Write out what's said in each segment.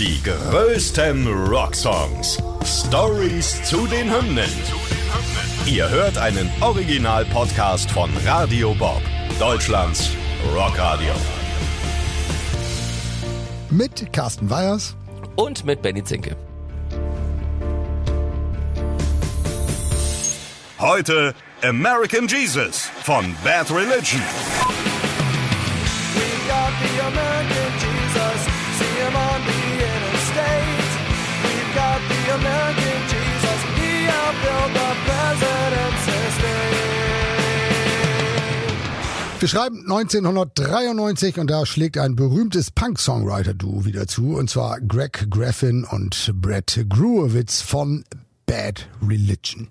Die größten Rocksongs. Stories zu den Hymnen. Ihr hört einen Original-Podcast von Radio Bob, Deutschlands Rockradio. Mit Carsten Weyers und mit Benny Zinke. Heute American Jesus von Bad Religion. We got the American Jesus, see him on the interstate. We've got the American Jesus, he outbuilt the president's estate. Wir schreiben 1993 und da schlägt ein berühmtes Punk-Songwriter-Duo wieder zu, und zwar Greg Graffin und Brett Gurewitz von Bad Religion.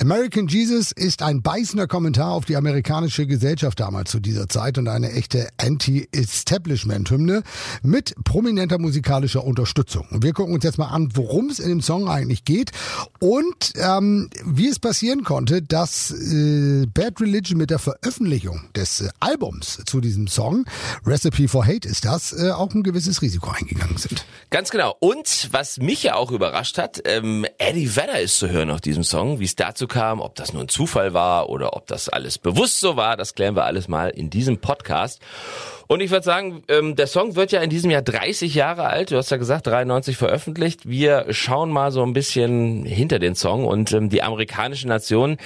American Jesus ist ein beißender Kommentar auf die amerikanische Gesellschaft damals zu dieser Zeit und eine echte Anti-Establishment-Hymne mit prominenter musikalischer Unterstützung. Und wir gucken uns jetzt mal an, worum es in dem Song eigentlich geht und wie es passieren konnte, dass Bad Religion mit der Veröffentlichung des Albums zu diesem Song, Recipe for Hate ist das, auch ein gewisses Risiko eingegangen sind. Ganz genau. Und was mich ja auch überrascht hat, Eddie Vedder ist zu hören auf diesem Song. Wie es dazu kam, ob das nur ein Zufall war oder ob das alles bewusst so war, das klären wir alles mal in diesem Podcast. Und ich würde sagen, der Song wird ja in diesem Jahr 30 Jahre alt. Du hast ja gesagt, 93 veröffentlicht. Wir schauen mal so ein bisschen hinter den Song und die amerikanische Nation,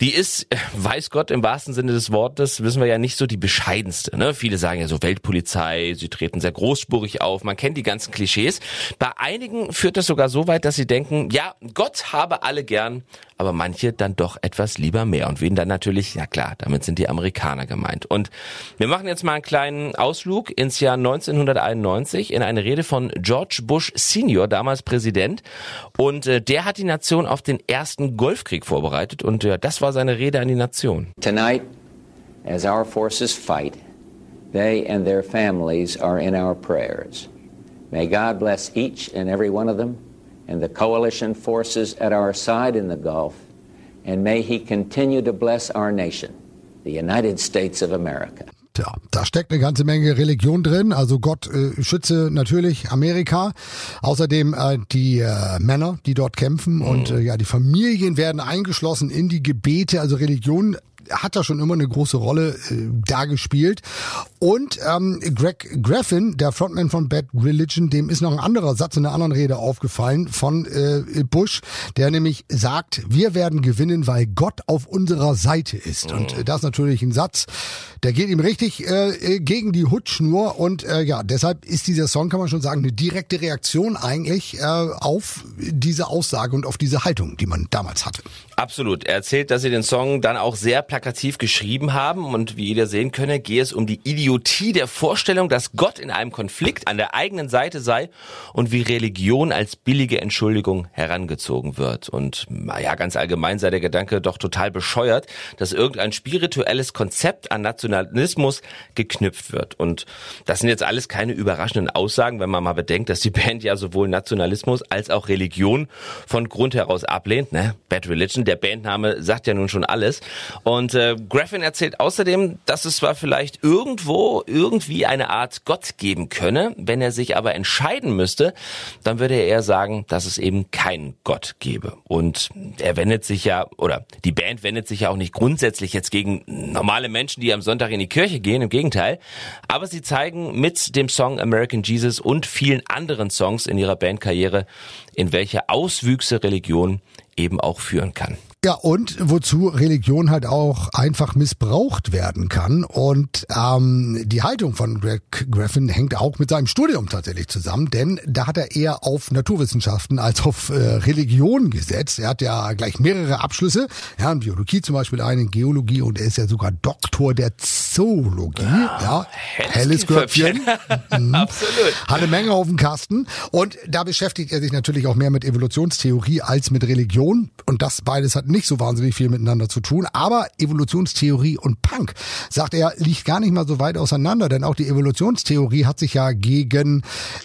die ist, weiß Gott, im wahrsten Sinne des Wortes, wissen wir ja nicht so die bescheidenste. Ne? Viele sagen ja so Weltpolizei, sie treten sehr großspurig auf, man kennt die ganzen Klischees. Bei einigen führt das sogar so weit, dass sie denken, ja, Gott habe alle gern, aber manche dann doch etwas lieber mehr. Und wen dann natürlich, ja klar, damit sind die Amerikaner gemeint. Und wir machen jetzt mal einen kleinen Ausflug ins Jahr 1991 in eine Rede von George Bush Senior, damals Präsident. Und der hat die Nation auf den ersten Golfkrieg vorbereitet und das war seine Rede an die Nation. Tonight, as our forces fight, they and their families are in our prayers. May God bless each and every one of them and the coalition forces at our side in the Gulf, and may he continue to bless our nation, the United States of America. Tja, da steckt eine ganze Menge Religion drin, also Gott schütze natürlich Amerika, außerdem die Männer, die dort kämpfen und ja, die Familien werden eingeschlossen in die Gebete, also Religion hat da schon immer eine große Rolle da gespielt. Und Greg Graffin, der Frontman von Bad Religion, dem ist noch ein anderer Satz in einer anderen Rede aufgefallen von Bush, der nämlich sagt, wir werden gewinnen, weil Gott auf unserer Seite ist. Und das ist natürlich ein Satz, der geht ihm richtig gegen die Hutschnur. Und ja, deshalb ist dieser Song, kann man schon sagen, eine direkte Reaktion eigentlich auf diese Aussage und auf diese Haltung, die man damals hatte. Absolut. Er erzählt, dass sie den Song dann auch sehr plakativ geschrieben haben und wie jeder sehen könne, gehe es um die Idiotie der Vorstellung, dass Gott in einem Konflikt an der eigenen Seite sei und wie Religion als billige Entschuldigung herangezogen wird. Und naja, ganz allgemein sei der Gedanke doch total bescheuert, dass irgendein spirituelles Konzept an Nationalismus geknüpft wird. Und das sind jetzt alles keine überraschenden Aussagen, wenn man mal bedenkt, dass die Band ja sowohl Nationalismus als auch Religion von Grund heraus ablehnt. Ne? Bad Religion, der Bandname sagt ja nun schon alles. Und Graffin erzählt außerdem, dass es zwar vielleicht irgendwie eine Art Gott geben könne, wenn er sich aber entscheiden müsste, dann würde er eher sagen, dass es eben keinen Gott gäbe. Und er wendet sich ja, oder die Band wendet sich ja auch nicht grundsätzlich jetzt gegen normale Menschen, die am Sonntag in die Kirche gehen, im Gegenteil. Aber sie zeigen mit dem Song American Jesus und vielen anderen Songs in ihrer Bandkarriere, in welche Auswüchse Religion eben auch führen kann. Ja, und wozu Religion halt auch einfach missbraucht werden kann. Und die Haltung von Greg Graffin hängt auch mit seinem Studium tatsächlich zusammen, denn da hat er eher auf Naturwissenschaften als auf Religion gesetzt. Er hat ja gleich mehrere Abschlüsse, ja, in Biologie zum Beispiel, einen in Geologie, und er ist ja sogar Doktor der Zoologie. Ja, helles Köpfchen. Absolut. Hat eine Menge auf dem Kasten. Und da beschäftigt er sich natürlich auch mehr mit Evolutionstheorie als mit Religion. Und das beides hat nicht so wahnsinnig viel miteinander zu tun, aber Evolutionstheorie und Punk, sagt er, liegt gar nicht mal so weit auseinander, denn auch die Evolutionstheorie hat sich ja gegen,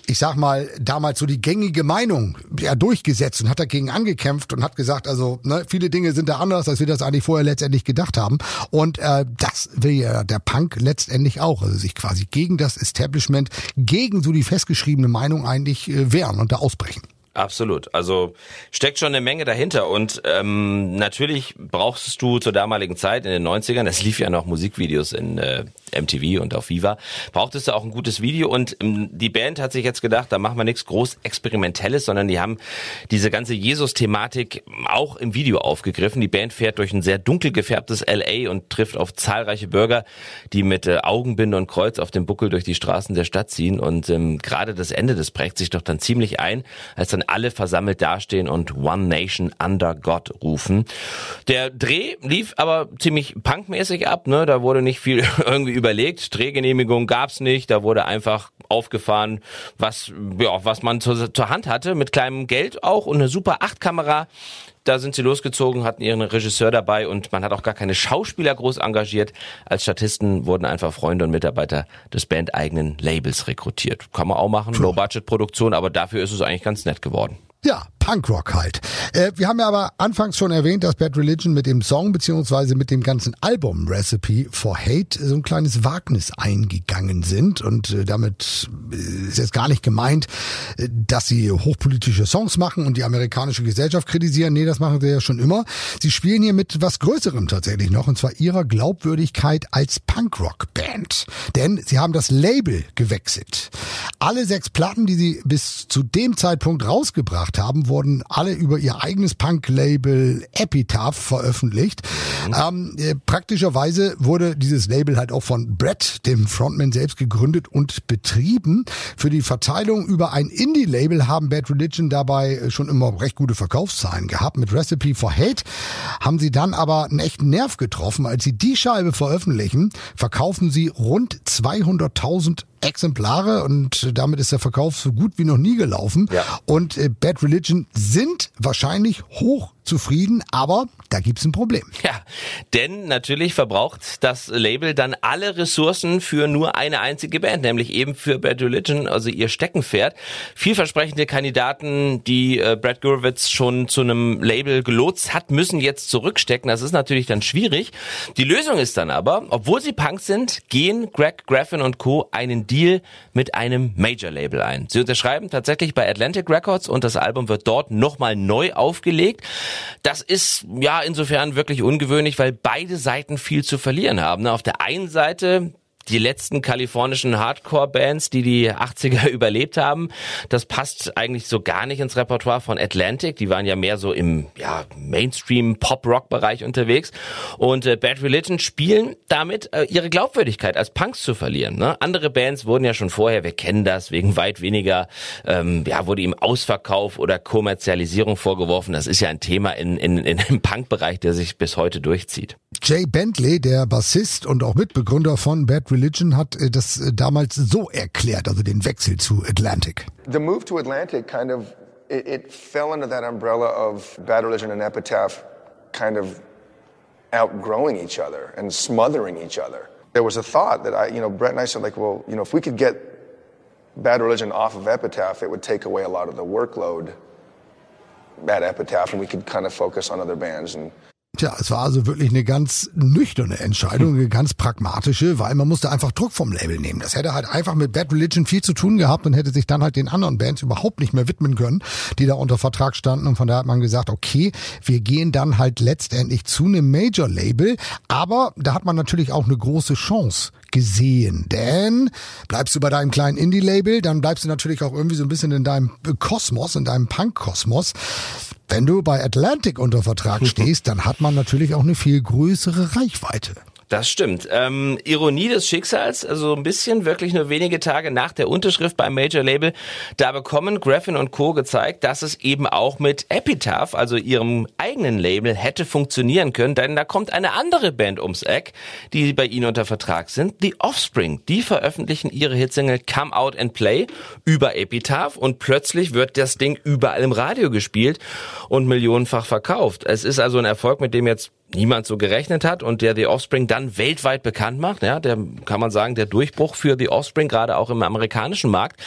ich sag mal, damals so die gängige Meinung ja durchgesetzt und hat dagegen angekämpft und hat gesagt, also ne, viele Dinge sind da anders, als wir das eigentlich vorher letztendlich gedacht haben, und das will ja der Punk letztendlich auch, also sich quasi gegen das Establishment, gegen so die festgeschriebene Meinung eigentlich wehren und da ausbrechen. Absolut. Also steckt schon eine Menge dahinter, und natürlich brauchst du zur damaligen Zeit in den 90ern, das lief ja noch Musikvideos in MTV und auf Viva, brauchtest du auch ein gutes Video, und die Band hat sich jetzt gedacht, da machen wir nichts groß Experimentelles, sondern die haben diese ganze Jesus-Thematik auch im Video aufgegriffen. Die Band fährt durch ein sehr dunkel gefärbtes LA und trifft auf zahlreiche Bürger, die mit Augenbinde und Kreuz auf dem Buckel durch die Straßen der Stadt ziehen, und gerade das Ende, das prägt sich doch dann ziemlich ein, als dann alle versammelt dastehen und One Nation Under God rufen. Der Dreh lief aber ziemlich punkmäßig ab, ne? Da wurde nicht viel irgendwie überlegt. Drehgenehmigung gab's nicht, da wurde einfach aufgefahren, was man zur Hand hatte, mit kleinem Geld auch und eine Super 8 Kamera. Da sind sie losgezogen, hatten ihren Regisseur dabei, und man hat auch gar keine Schauspieler groß engagiert. Als Statisten wurden einfach Freunde und Mitarbeiter des bandeigenen Labels rekrutiert. Kann man auch machen, Low-Budget-Produktion, aber dafür ist es eigentlich ganz nett geworden. Ja, Punkrock halt. Wir haben ja aber anfangs schon erwähnt, dass Bad Religion mit dem Song beziehungsweise mit dem ganzen Album Recipe for Hate so ein kleines Wagnis eingegangen sind, und damit ist jetzt gar nicht gemeint, dass sie hochpolitische Songs machen und die amerikanische Gesellschaft kritisieren. Nee, das machen sie ja schon immer. Sie spielen hier mit was Größerem tatsächlich noch, und zwar ihrer Glaubwürdigkeit als Punkrock-Band. Denn sie haben das Label gewechselt. Alle 6 Platten, die sie bis zu dem Zeitpunkt rausgebracht haben, wurden alle über ihr eigenes Punk-Label Epitaph veröffentlicht. Praktischerweise wurde dieses Label halt auch von Brett, dem Frontman, selbst gegründet und betrieben. Für die Verteilung über ein Indie-Label haben Bad Religion dabei schon immer recht gute Verkaufszahlen gehabt. Mit Recipe for Hate haben sie dann aber einen echten Nerv getroffen. Als sie die Scheibe veröffentlichen, verkaufen sie rund 200.000 Exemplare, und damit ist der Verkauf so gut wie noch nie gelaufen. Ja. Und Bad Religion sind wahrscheinlich hoch zufrieden, aber da gibt's ein Problem. Ja, denn natürlich verbraucht das Label dann alle Ressourcen für nur eine einzige Band, nämlich eben für Bad Religion, also ihr Steckenpferd. Vielversprechende Kandidaten, die Brett Gurewitz schon zu einem Label gelotst hat, müssen jetzt zurückstecken. Das ist natürlich dann schwierig. Die Lösung ist dann aber, obwohl sie Punk sind, gehen Greg Graffin und Co. einen Deal mit einem Major-Label ein. Sie unterschreiben tatsächlich bei Atlantic Records, und das Album wird dort nochmal neu aufgelegt. Das ist ja insofern wirklich ungewöhnlich, weil beide Seiten viel zu verlieren haben. Auf der einen Seite die letzten kalifornischen Hardcore-Bands, die die 80er überlebt haben. Das passt eigentlich so gar nicht ins Repertoire von Atlantic. Die waren ja mehr so im Mainstream-Pop-Rock-Bereich unterwegs. Und Bad Religion spielen damit ihre Glaubwürdigkeit als Punks zu verlieren, ne? Andere Bands wurden ja schon vorher, wir kennen das, wegen weit weniger, wurde ihm Ausverkauf oder Kommerzialisierung vorgeworfen. Das ist ja ein Thema in dem Punk-Bereich, der sich bis heute durchzieht. Jay Bentley, der Bassist und auch Mitbegründer von Bad Religion, hat das damals so erklärt, also den Wechsel zu Atlantic. The move to Atlantic kind of it fell under that umbrella of Bad Religion and Epitaph kind of outgrowing each other and smothering each other. There was a thought that Brett and I said, if we could get Bad Religion off of Epitaph, it would take away a lot of the workload at Epitaph, and we could kind of focus on other bands. And tja, es war also wirklich eine ganz nüchterne Entscheidung, eine ganz pragmatische, weil man musste einfach Druck vom Label nehmen. Das hätte halt einfach mit Bad Religion viel zu tun gehabt und hätte sich dann halt den anderen Bands überhaupt nicht mehr widmen können, die da unter Vertrag standen. Und von daher hat man gesagt, okay, wir gehen dann halt letztendlich zu einem Major-Label. Aber da hat man natürlich auch eine große Chance gesehen, denn bleibst du bei deinem kleinen Indie-Label, dann bleibst du natürlich auch irgendwie so ein bisschen in deinem Kosmos, in deinem Punk-Kosmos. Wenn du bei Atlantic unter Vertrag stehst, dann hat man natürlich auch eine viel größere Reichweite. Das stimmt. Ironie des Schicksals, also ein bisschen, wirklich nur wenige Tage nach der Unterschrift beim Major Label, da bekommen Graffin und Co. gezeigt, dass es eben auch mit Epitaph, also ihrem eigenen Label, hätte funktionieren können, denn da kommt eine andere Band ums Eck, die bei ihnen unter Vertrag sind, The Offspring. Die veröffentlichen ihre Hitsingle Come Out and Play über Epitaph und plötzlich wird das Ding überall im Radio gespielt und millionenfach verkauft. Es ist also ein Erfolg, mit dem jetzt niemand so gerechnet hat und der The Offspring dann weltweit bekannt macht. Ja, der, kann man sagen, der Durchbruch für The Offspring, gerade auch im amerikanischen Markt.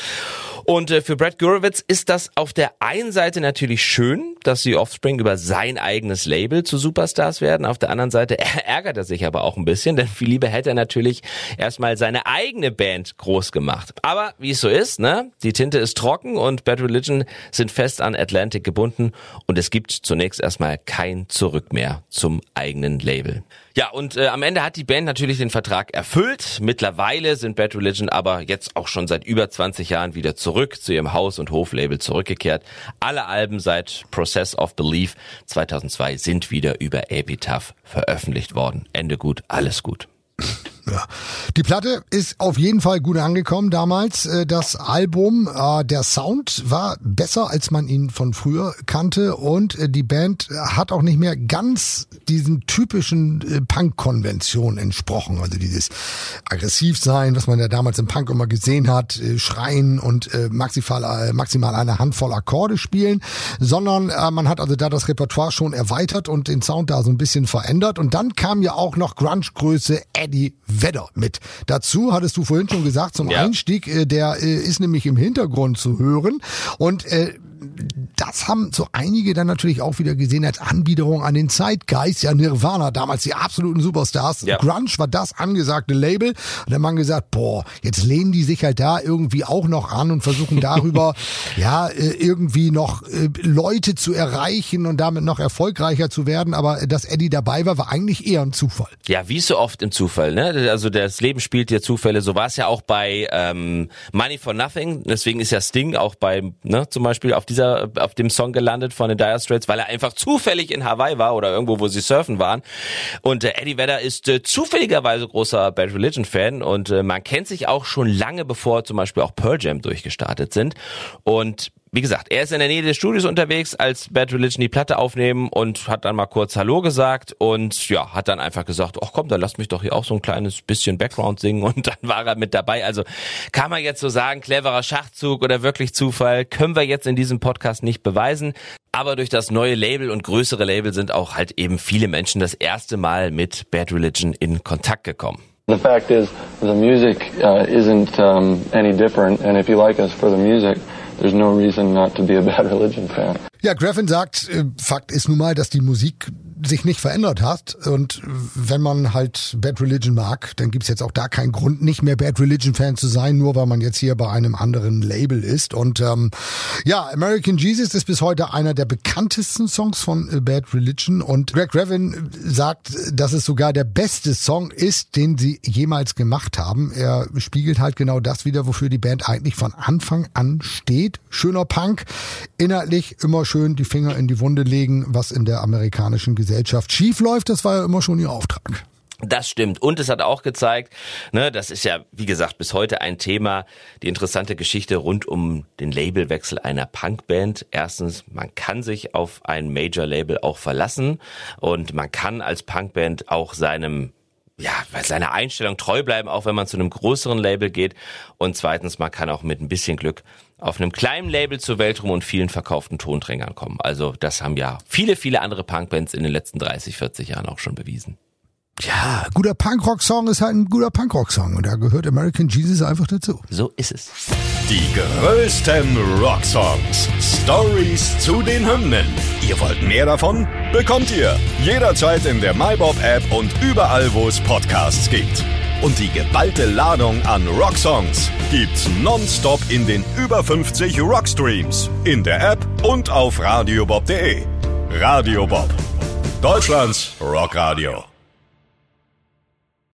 Und für Brett Gurewitz ist das auf der einen Seite natürlich schön, dass The Offspring über sein eigenes Label zu Superstars werden. Auf der anderen Seite ärgert er sich aber auch ein bisschen, denn viel lieber hätte er natürlich erstmal seine eigene Band groß gemacht. Aber wie es so ist, ne, die Tinte ist trocken und Bad Religion sind fest an Atlantic gebunden und es gibt zunächst erstmal kein Zurück mehr zum eigenen Label. Ja, und am Ende hat die Band natürlich den Vertrag erfüllt. Mittlerweile sind Bad Religion aber jetzt auch schon seit über 20 Jahren wieder zurück zu ihrem Haus- und Hoflabel zurückgekehrt. Alle Alben seit Process of Belief 2002 sind wieder über Epitaph veröffentlicht worden. Ende gut, alles gut. Ja. Die Platte ist auf jeden Fall gut angekommen damals. Das Album, der Sound war besser, als man ihn von früher kannte und die Band hat auch nicht mehr ganz diesen typischen Punk-Konventionen entsprochen. Also dieses aggressiv sein, was man ja damals im Punk immer gesehen hat, schreien und maximal eine Handvoll Akkorde spielen, sondern man hat also da das Repertoire schon erweitert und den Sound da so ein bisschen verändert. Und dann kam ja auch noch Grunge-Größe Eddie Vedder mit. Dazu hattest du vorhin schon gesagt, zum Einstieg, der ist nämlich im Hintergrund zu hören und das haben so einige dann natürlich auch wieder gesehen als Anbiederung an den Zeitgeist. Ja, Nirvana, damals die absoluten Superstars. Ja. Grunge war das angesagte Label. Und dann haben man gesagt, boah, jetzt lehnen die sich halt da irgendwie auch noch an und versuchen darüber, ja, irgendwie noch Leute zu erreichen und damit noch erfolgreicher zu werden. Aber dass Eddie dabei war, war eigentlich eher ein Zufall. Ja, wie so oft im Zufall, ne? Also das Leben spielt dir Zufälle. So war es ja auch bei Money for Nothing. Deswegen ist ja Sting auch bei, ne, zum Beispiel auf dem Song gelandet von den Dire Straits, weil er einfach zufällig in Hawaii war oder irgendwo, wo sie surfen waren. Und Eddie Vedder ist zufälligerweise großer Bad Religion Fan und man kennt sich auch schon lange, bevor zum Beispiel auch Pearl Jam durchgestartet sind. Und wie gesagt, er ist in der Nähe des Studios unterwegs, als Bad Religion die Platte aufnehmen und hat dann mal kurz Hallo gesagt und ja, hat dann einfach gesagt, ach komm, dann lasst mich doch hier auch so ein kleines bisschen Background singen und dann war er mit dabei. Also kann man jetzt so sagen, cleverer Schachzug oder wirklich Zufall, können wir jetzt in diesem Podcast nicht beweisen. Aber durch das neue Label und größere Label sind auch halt eben viele Menschen das erste Mal mit Bad Religion in Kontakt gekommen. The fact is, the music isn't any different and if you like us for the music, there's no reason not to be a Bad Religion fan. Ja, Graffin sagt, Fakt ist nun mal, dass die Musik sich nicht verändert hat und wenn man halt Bad Religion mag, dann gibt's jetzt auch da keinen Grund, nicht mehr Bad Religion Fan zu sein, nur weil man jetzt hier bei einem anderen Label ist und ja, American Jesus ist bis heute einer der bekanntesten Songs von Bad Religion und Greg Graffin sagt, dass es sogar der beste Song ist, den sie jemals gemacht haben. Er spiegelt halt genau das wieder, wofür die Band eigentlich von Anfang an steht. Schöner Punk, inhaltlich immer schön die Finger in die Wunde legen, was in der amerikanischen Gesellschaft schief läuft, das war ja immer schon ihr Auftrag. Das stimmt. Und es hat auch gezeigt, ne, das ist ja, wie gesagt, bis heute ein Thema, die interessante Geschichte rund um den Labelwechsel einer Punkband. Erstens, man kann sich auf ein Major-Label auch verlassen und man kann als Punkband auch seiner Einstellung treu bleiben, auch wenn man zu einem größeren Label geht. Und zweitens, man kann auch mit ein bisschen Glück auf einem kleinen Label zur Welt rum und vielen verkauften Tonträgern kommen. Also das haben ja viele, viele andere Punkbands in den letzten 30, 40 Jahren auch schon bewiesen. Ja, guter Punkrock-Song ist halt ein guter Punkrock-Song und da gehört American Jesus einfach dazu. So ist es. Die größten Rocksongs. Stories zu den Hymnen. Ihr wollt mehr davon? Bekommt ihr jederzeit in der MyBob-App und überall, wo es Podcasts gibt. Und die geballte Ladung an Rocksongs gibt's nonstop in den über 50 Rockstreams. In der App und auf radiobob.de. Radio Bob. Deutschlands Rockradio.